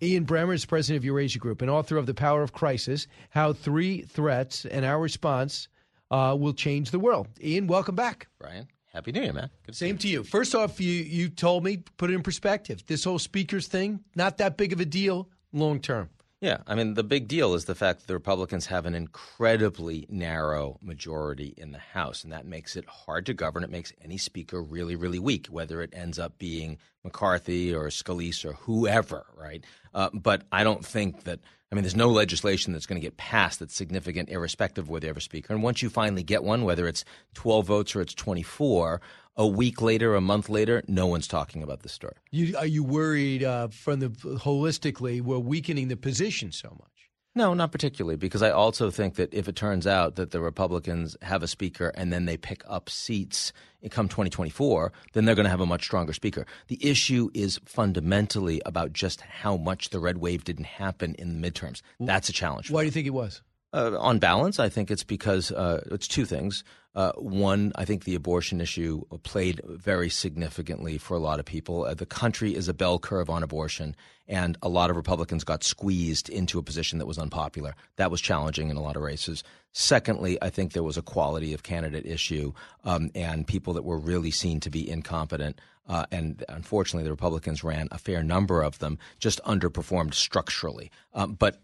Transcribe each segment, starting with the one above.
Ian Bremmer is president of Eurasia Group and author of The Power of Crisis, How Three Threats and Our Response Will Change the World. Ian, welcome back. Brian, happy New Year, man. Good Same to you. First off, you told me, put it in perspective, this whole speakers thing, not that big of a deal long term. Yeah, I mean, the big deal is the fact that the Republicans have an incredibly narrow majority in the House, and that makes it hard to govern. It makes any speaker really, really weak, whether it ends up being McCarthy or Scalise or whoever, right? But I don't think that – I mean, there's no legislation that's going to get passed that's significant irrespective of whether you have a speaker. And once you finally get one, whether it's 12 votes or it's 24 – a week later, a month later, no one's talking about the story. Are you worried from the holistically we're weakening the position so much? No, not particularly, because I also think that if it turns out that the Republicans have a speaker and then they pick up seats come 2024, then they're going to have a much stronger speaker. The issue is fundamentally about just how much the red wave didn't happen in the midterms. That's a challenge. Why do you think it was? On balance, I think it's because it's two things. One, I think the abortion issue played very significantly for a lot of people. The country is a bell curve on abortion, and a lot of Republicans got squeezed into a position that was unpopular. That was challenging in a lot of races. Secondly, I think there was a quality of candidate issue and people that were really seen to be incompetent. And unfortunately, the Republicans ran a fair number of them, just underperformed structurally. But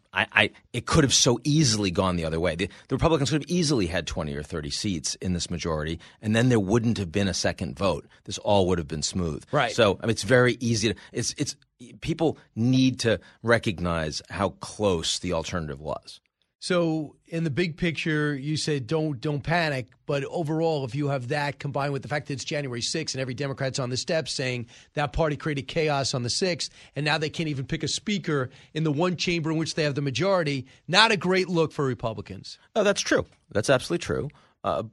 it could have so easily gone the other way. The Republicans could have easily had 20 or 30 seats in this majority, and then there wouldn't have been a second vote. This all would have been smooth. Right. So it's very easy to people need to recognize how close the alternative was. So in the big picture, you said don't panic. But overall, if you have that combined with the fact that it's January 6th and every Democrat's on the steps saying that party created chaos on the 6th and now they can't even pick a speaker in the one chamber in which they have the majority, not a great look for Republicans. Oh, that's true. That's absolutely true. But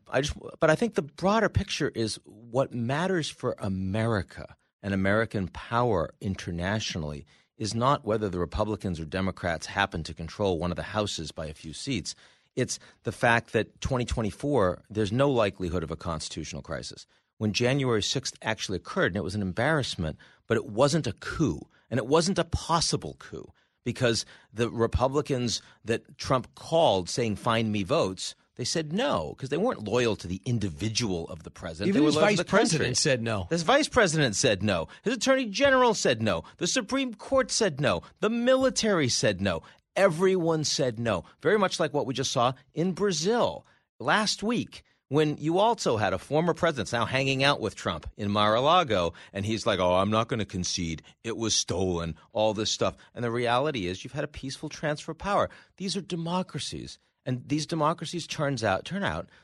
I think the broader picture is what matters for America and American power internationally is not whether the Republicans or Democrats happen to control one of the houses by a few seats. It's the fact that 2024, there's no likelihood of a constitutional crisis. When January 6th actually occurred, and it was an embarrassment, but it wasn't a coup, and it wasn't a possible coup, because the Republicans that Trump called saying, "Find me votes," they said no, because they weren't loyal to the individual of the president. Even his vice president said no. His vice president said no. His attorney general said no. The Supreme Court said no. The military said no. Everyone said no. Very much like what we just saw in Brazil last week, when you also had a former president now hanging out with Trump in Mar-a-Lago, and he's like, "Oh, I'm not going to concede. It was stolen," all this stuff. And the reality is you've had a peaceful transfer of power. These are democracies. And these democracies turn out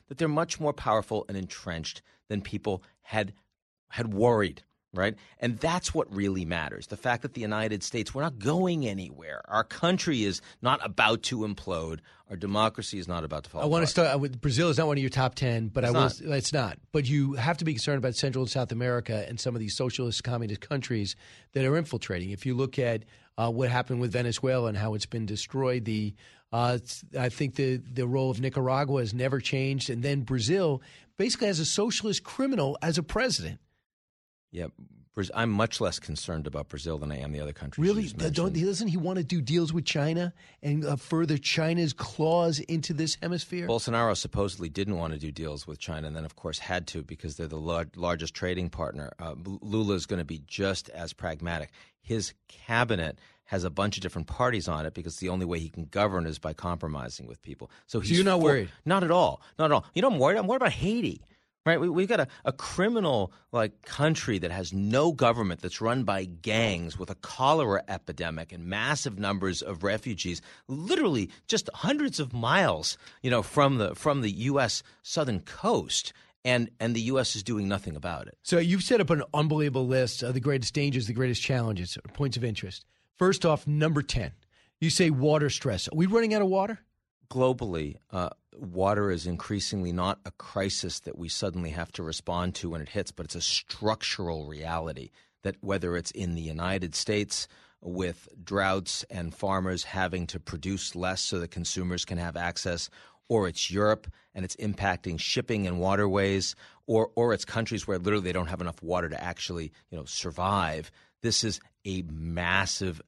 that they're much more powerful and entrenched than people had worried, right? And that's what really matters. The fact that the United States, we're not going anywhere. Our country is not about to implode. Our democracy is not about to fall apart. I want to start with Brazil is not one of your top 10, but it's not. But you have to be concerned about Central and South America and some of these socialist communist countries that are infiltrating. If you look at what happened with Venezuela and how it's been destroyed, I think the role of Nicaragua has never changed. And then Brazil basically has a socialist criminal as a president. Yeah, I'm much less concerned about Brazil than I am the other countries. Really? Doesn't he want to do deals with China and further China's claws into this hemisphere? Bolsonaro supposedly didn't want to do deals with China and then, of course, had to because they're the largest trading partner. Lula is going to be just as pragmatic. His cabinet has a bunch of different parties on it because the only way he can govern is by compromising with people. So you're not worried? Not at all. Not at all. You know, I'm worried. I'm worried about Haiti. Right, we've got a criminal country that has no government, that's run by gangs, with a cholera epidemic and massive numbers of refugees, literally just hundreds of miles, from the U.S. southern coast, and the U.S. is doing nothing about it. So you've set up an unbelievable list of the greatest dangers, the greatest challenges, points of interest. First off, number 10. You say water stress. Are we running out of water? Globally, water is increasingly not a crisis that we suddenly have to respond to when it hits, but it's a structural reality that whether it's in the United States with droughts and farmers having to produce less so that consumers can have access, or it's Europe and it's impacting shipping and waterways, or it's countries where literally they don't have enough water to actually, you know, survive. This is a massive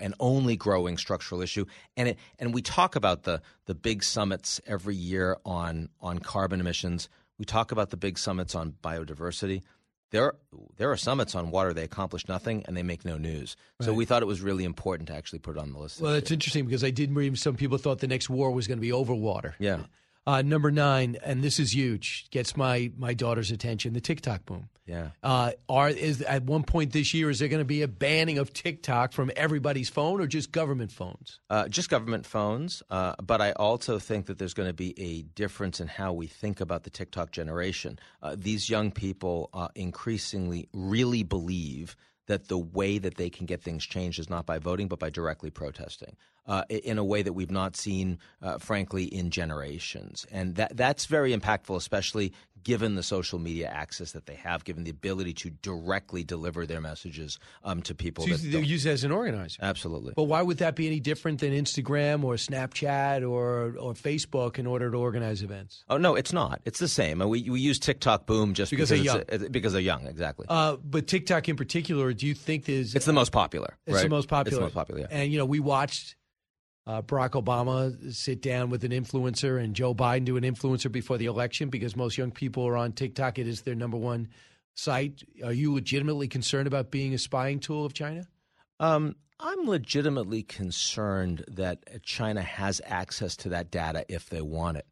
and only growing structural issue. And we talk about the big summits every year on carbon emissions. We talk about the big summits on biodiversity. There are summits on water. They accomplish nothing, and they make no news. Right. So we thought it was really important to actually put it on the list. Well, it's interesting because I did read some people thought the next war was going to be over water. Yeah. Number 9, and this is huge, gets my daughter's attention, the TikTok boom. Yeah. At one point this year, is there going to be a banning of TikTok from everybody's phone or just government phones? Just government phones. But I also think that there's going to be a difference in how we think about the TikTok generation. These young people increasingly really believe that the way that they can get things changed is not by voting but by directly protesting in a way that we've not seen, frankly, in generations. And that's very impactful, especially given the social media access that they have, given the ability to directly deliver their messages to people. So they're used as an organizer. Absolutely. But why would that be any different than Instagram or Snapchat or Facebook in order to organize events? Oh, no, it's not. It's the same. We use TikTok boom just because they're young, exactly. But TikTok in particular, do you think there's— It's the most popular, right? It's the most popular, yeah. And, you know, we watched— Barack Obama sit down with an influencer and Joe Biden do an influencer before the election because most young people are on TikTok. It is their number one site. Are you legitimately concerned about being a spying tool of China? I'm legitimately concerned that China has access to that data if they want it.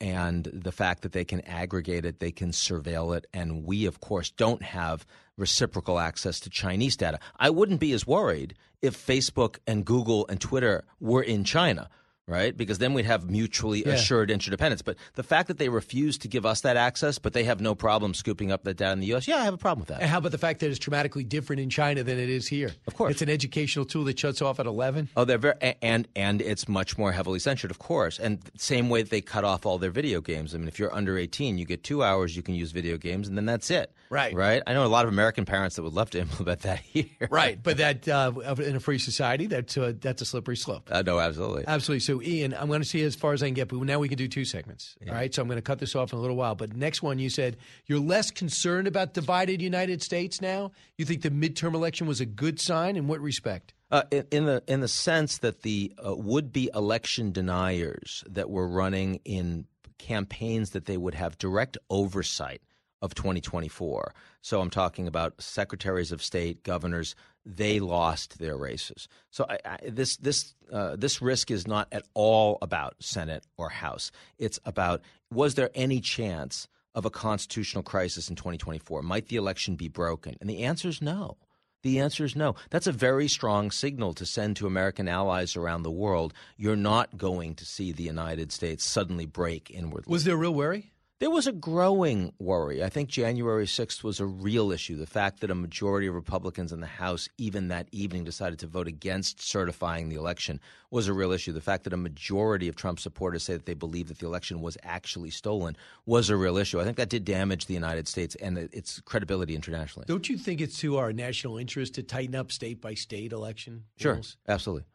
And the fact that they can aggregate it, they can surveil it, and we, of course, don't have reciprocal access to Chinese data. I wouldn't be as worried if Facebook and Google and Twitter were in China, right? Because then we'd have mutually assured interdependence. But the fact that they refuse to give us that access, but they have no problem scooping up that data in the U.S., I have a problem with that. And how about the fact that it's dramatically different in China than it is here? Of course. It's an educational tool that shuts off at 11? Oh, they're and it's much more heavily censored, of course. And same way that they cut off all their video games. I mean, if you're under 18, you get 2 hours, you can use video games, and then that's it. Right. Right. I know a lot of American parents that would love to implement that here. Right. But that in a free society, that's a slippery slope. No, absolutely. Absolutely. So, Ian, I'm going to see as far as I can get, but now we can do 2 segments. Yeah. All right. So I'm going to cut this off in a little while. But next one, you said you're less concerned about divided United States now. You think the midterm election was a good sign? In what respect? In the sense that the would-be election deniers that were running in campaigns that they would have direct oversight of 2024. So I'm talking about secretaries of state, governors. They lost their races. So this risk is not at all about Senate or House. It's about, was there any chance of a constitutional crisis in 2024? Might the election be broken? And the answer is no. The answer is no. That's a very strong signal to send to American allies around the world. You're not going to see the United States suddenly break inwardly. Was there real worry? There was a growing worry. I think January 6th was a real issue. The fact that a majority of Republicans in the House even that evening decided to vote against certifying the election was a real issue. The fact that a majority of Trump supporters say that they believe that the election was actually stolen was a real issue. I think that did damage the United States and its credibility internationally. Don't you think it's to our national interest to tighten up state-by-state election rules? Sure, absolutely.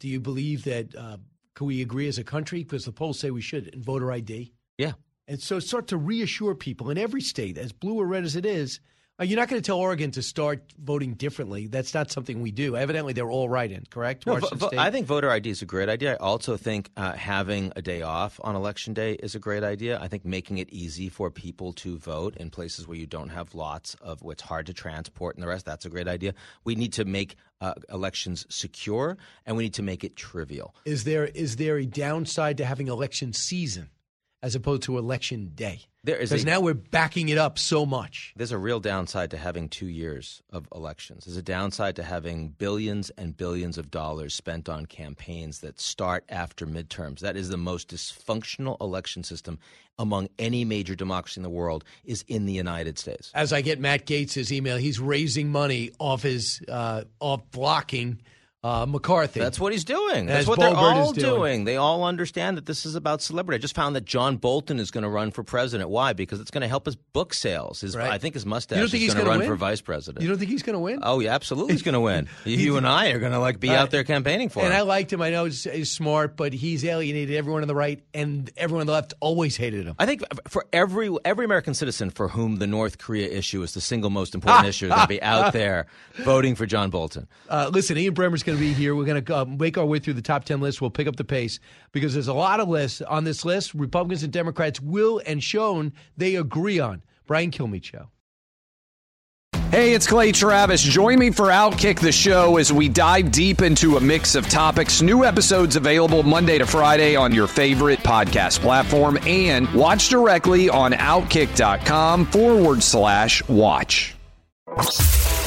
Do you believe that can we agree as a country, because the polls say we should, and voter ID? Yeah. And so start to reassure people in every state, as blue or red as it is, you're not going to tell Oregon to start voting differently. That's not something we do. Evidently, they're all right in, correct? No, I think voter ID is a great idea. I also think having a day off on Election Day is a great idea. I think making it easy for people to vote in places where you don't have lots of what's hard to transport and the rest, that's a great idea. We need to make elections secure, and we need to make it trivial. Is there a downside to having election season as opposed to election day? Because now we're backing it up so much. There's a real downside to having 2 years of elections. There's a downside to having billions and billions of dollars spent on campaigns that start after midterms. That is the most dysfunctional election system among any major democracy in the world is in the United States. As I get Matt Gaetz's email, he's raising money off blocking McCarthy. That's what he's doing. That's what they're all doing. They all understand that this is about celebrity. I just found that John Bolton is going to run for president. Why? Because it's going to help his book sales. Right. I think his mustache is going to run for vice president. You don't think he's going to win? Oh, yeah, absolutely he's going to win. You and I are going to be out there campaigning for him. And I liked him. I know he's smart, but he's alienated everyone on the right, and everyone on the left always hated him. I think for every American citizen for whom the North Korea issue is the single most important issue, they'll be out there voting for John Bolton. Listen, Ian Bremmer's going to be here. We're going to make our way through the top 10 list. We'll pick up the pace because there's a lot of lists on this list. Republicans and Democrats will and shown they agree on. Brian Kilmeade Show. Hey, it's Clay Travis. Join me for Outkick the Show as we dive deep into a mix of topics. New episodes available Monday to Friday on your favorite podcast platform and watch directly on outkick.com/watch.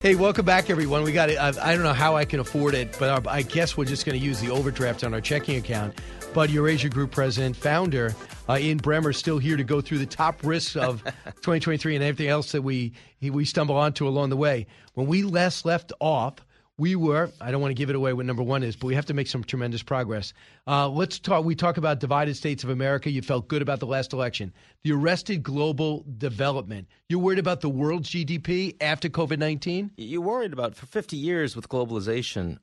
Hey, welcome back, everyone. We got it. I don't know how I can afford it, but I guess we're just going to use the overdraft on our checking account. But Eurasia Group president, founder, Ian Bremmer is still here to go through the top risks of 2023 and everything else that we stumble onto along the way. When we last left off, we were, I don't want to give it away what number one is, but we have to make some tremendous progress. We talk about divided states of America. You felt good about the last election. The arrested global development. You're worried about the world's GDP after COVID-19? You worried about for 50 years with globalization.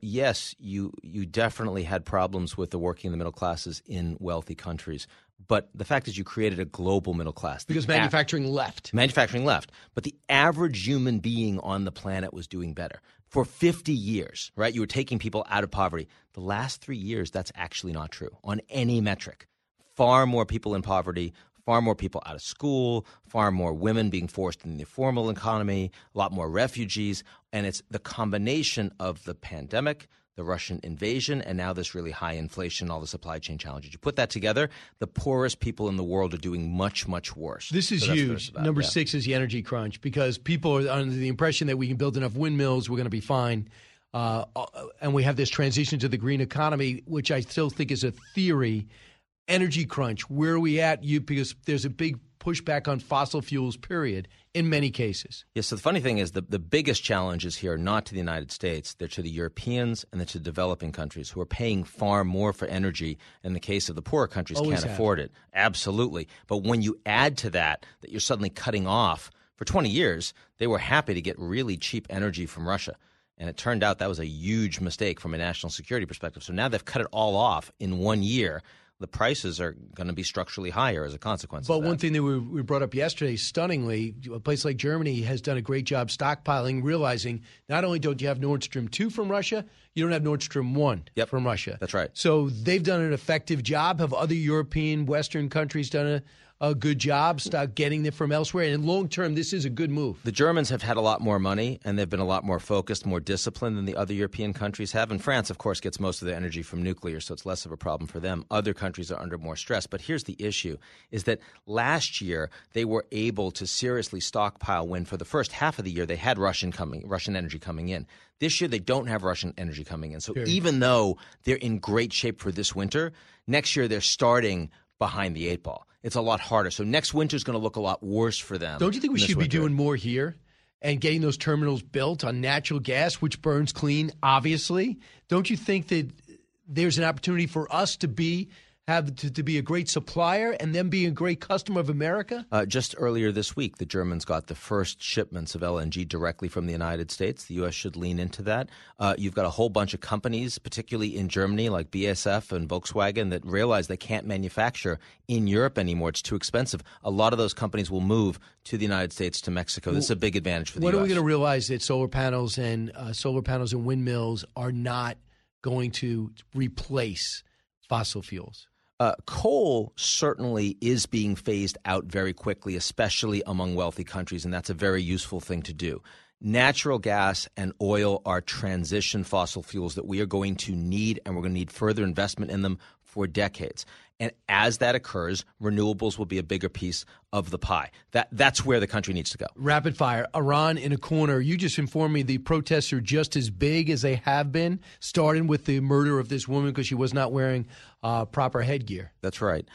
Yes, you definitely had problems with the working and the middle classes in wealthy countries. But the fact is you created a global middle class. Because manufacturing left. Manufacturing left. But the average human being on the planet was doing better. For 50 years, right, you were taking people out of poverty. The last 3 years, that's actually not true on any metric. Far more people in poverty, far more people out of school, far more women being forced in the formal economy, a lot more refugees. And it's the combination of the pandemic, the Russian invasion, and now this really high inflation, all the supply chain challenges. You put that together, the poorest people in the world are doing much, much worse. This is huge. Number six is the energy crunch, because people are under the impression that we can build enough windmills, we're going to be fine. And we have this transition to the green economy, which I still think is a theory. Energy crunch, where are we at? Because there's a big pushback on fossil fuels, period, in many cases. Yes, so the funny thing is the biggest challenge is here not to the United States. They're to the Europeans and they're to developing countries who are paying far more for energy. In the case of the poorer countries, can't afford it. Absolutely. But when you add to that you're suddenly cutting off, for 20 years, they were happy to get really cheap energy from Russia. And it turned out that was a huge mistake from a national security perspective. So now they've cut it all off in 1 year. The prices are going to be structurally higher as a consequence. But one thing that we brought up yesterday, stunningly, a place like Germany has done a great job stockpiling, realizing not only don't you have Nord Stream 2 from Russia, you don't have Nord Stream 1 from Russia. That's right. So they've done an effective job. Have other European, Western countries done a good job, stop getting it from elsewhere? And long term, this is a good move. The Germans have had a lot more money, and they've been a lot more focused, more disciplined than the other European countries have. And France, of course, gets most of their energy from nuclear, so it's less of a problem for them. Other countries are under more stress. But here's the issue, is that last year they were able to seriously stockpile when for the first half of the year they had Russian energy coming in. This year, they don't have Russian energy coming in. So even though they're in great shape for this winter, next year they're starting behind the eight ball. It's a lot harder. So next winter is going to look a lot worse for them. Don't you think we should be doing more here and getting those terminals built on natural gas, which burns clean, obviously? Don't you think that there's an opportunity for us to be a great supplier and then be a great customer of America? Just earlier this week, the Germans got the first shipments of LNG directly from the United States. The U.S. should lean into that. You've got a whole bunch of companies, particularly in Germany, like BASF and Volkswagen, that realize they can't manufacture in Europe anymore. It's too expensive. A lot of those companies will move to the United States, to Mexico. This is a big advantage for the U.S. When are we going to realize that solar panels and windmills are not going to replace fossil fuels? Coal certainly is being phased out very quickly, especially among wealthy countries, and that's a very useful thing to do. Natural gas and oil are transition fossil fuels that we are going to need, and we're going to need further investment in them for decades. And as that occurs, renewables will be a bigger piece of the pie. That's where the country needs to go. Rapid fire. Iran in a corner. You just informed me the protests are just as big as they have been, starting with the murder of this woman because she was not wearing proper headgear. That's right.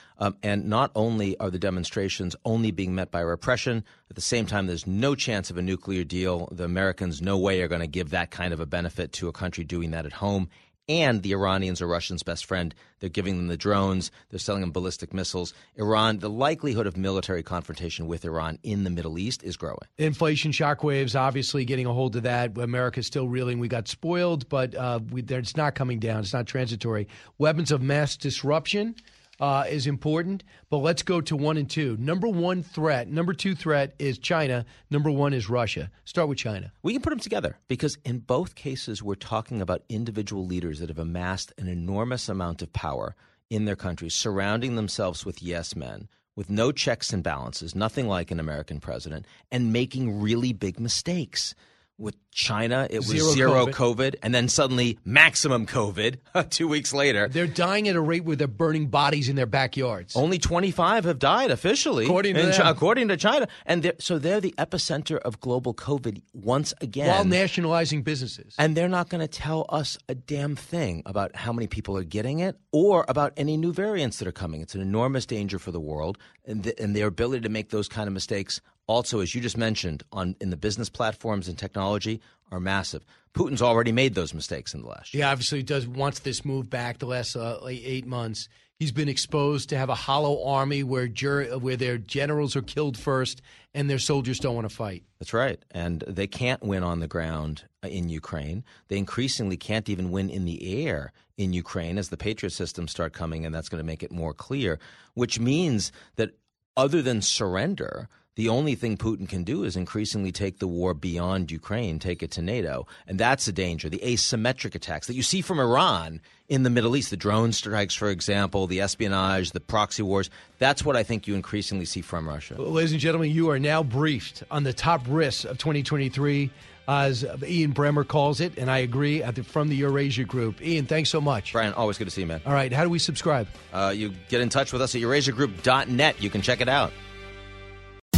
And not only are the demonstrations only being met by repression, at the same time, there's no chance of a nuclear deal. The Americans, no way, are going to give that kind of a benefit to a country doing that at home. And the Iranians are Russians' best friend. They're giving them the drones. They're selling them ballistic missiles. Iran, the likelihood of military confrontation with Iran in the Middle East is growing. Inflation shockwaves, obviously getting a hold of that. America's still reeling. We got spoiled, but it's not coming down. It's not transitory. Weapons of mass disruption is important. But let's go to 1 and 2. Number two threat is China. Number one is Russia. Start with China. We can put them together because in both cases, we're talking about individual leaders that have amassed an enormous amount of power in their countries, surrounding themselves with yes men, with no checks and balances, nothing like an American president, and making really big mistakes. With China, it was zero COVID, and then suddenly maximum COVID 2 weeks later. They're dying at a rate where they're burning bodies in their backyards. Only 25 have died officially, according to China. And they're the epicenter of global COVID once again. While nationalizing businesses. And they're not going to tell us a damn thing about how many people are getting it or about any new variants that are coming. It's an enormous danger for the world, and their ability to make those kind of mistakes also, as you just mentioned, in the business platforms and technology are massive. Putin's already made those mistakes in the last year. Yeah, obviously wants this move back the last 8 months. He's been exposed to have a hollow army where their generals are killed first and their soldiers don't want to fight. That's right. And they can't win on the ground in Ukraine. They increasingly can't even win in the air in Ukraine as the Patriot systems start coming, and that's going to make it more clear, which means that other than surrender – the only thing Putin can do is increasingly take the war beyond Ukraine, take it to NATO. And that's a danger. The asymmetric attacks that you see from Iran in the Middle East, the drone strikes, for example, the espionage, the proxy wars. That's what I think you increasingly see from Russia. Well, ladies and gentlemen, you are now briefed on the top risks of 2023, as Ian Bremmer calls it. And I agree, from the Eurasia Group. Ian, thanks so much. Brian, always good to see you, man. All right. How do we subscribe? You get in touch with us at EurasiaGroup.net. You can check it out.